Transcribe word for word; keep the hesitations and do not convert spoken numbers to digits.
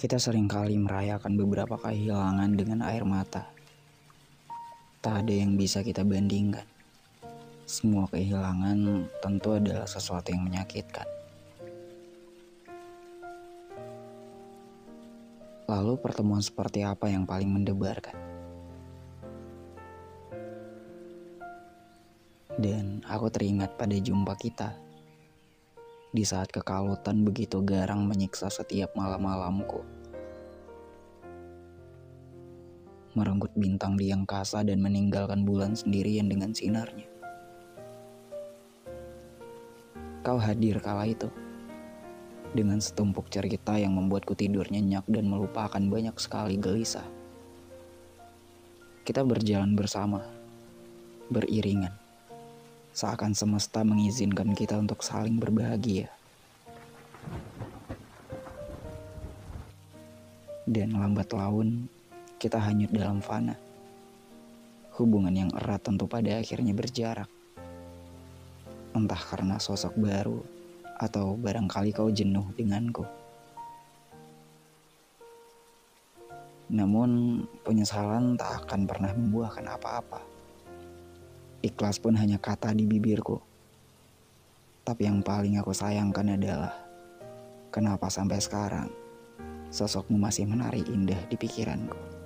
Kita seringkali merayakan beberapa kehilangan dengan air mata. Tak ada yang bisa kita bandingkan. Semua kehilangan tentu adalah sesuatu yang menyakitkan. Lalu pertemuan seperti apa yang paling mendebarkan? Dan aku teringat pada jumpa kita. Di saat kekalutan begitu garang menyiksa setiap malam-malamku. Merenggut bintang di angkasa dan meninggalkan bulan sendirian dengan sinarnya. Kau hadir kala itu. Dengan setumpuk cerita yang membuatku tidur nyenyak dan melupakan banyak sekali gelisah. Kita berjalan bersama. Beriringan. Seakan semesta mengizinkan kita untuk saling berbahagia. Dan lambat laun, kita hanyut dalam fana. Hubungan yang erat tentu pada akhirnya berjarak. Entah karena sosok baru, atau barangkali kau jenuh denganku. Namun, penyesalan tak akan pernah membuahkan apa-apa. Ikhlas pun hanya kata di bibirku. Tapi yang paling aku sayangkan adalah kenapa sampai sekarang sosokmu masih menari indah di pikiranku.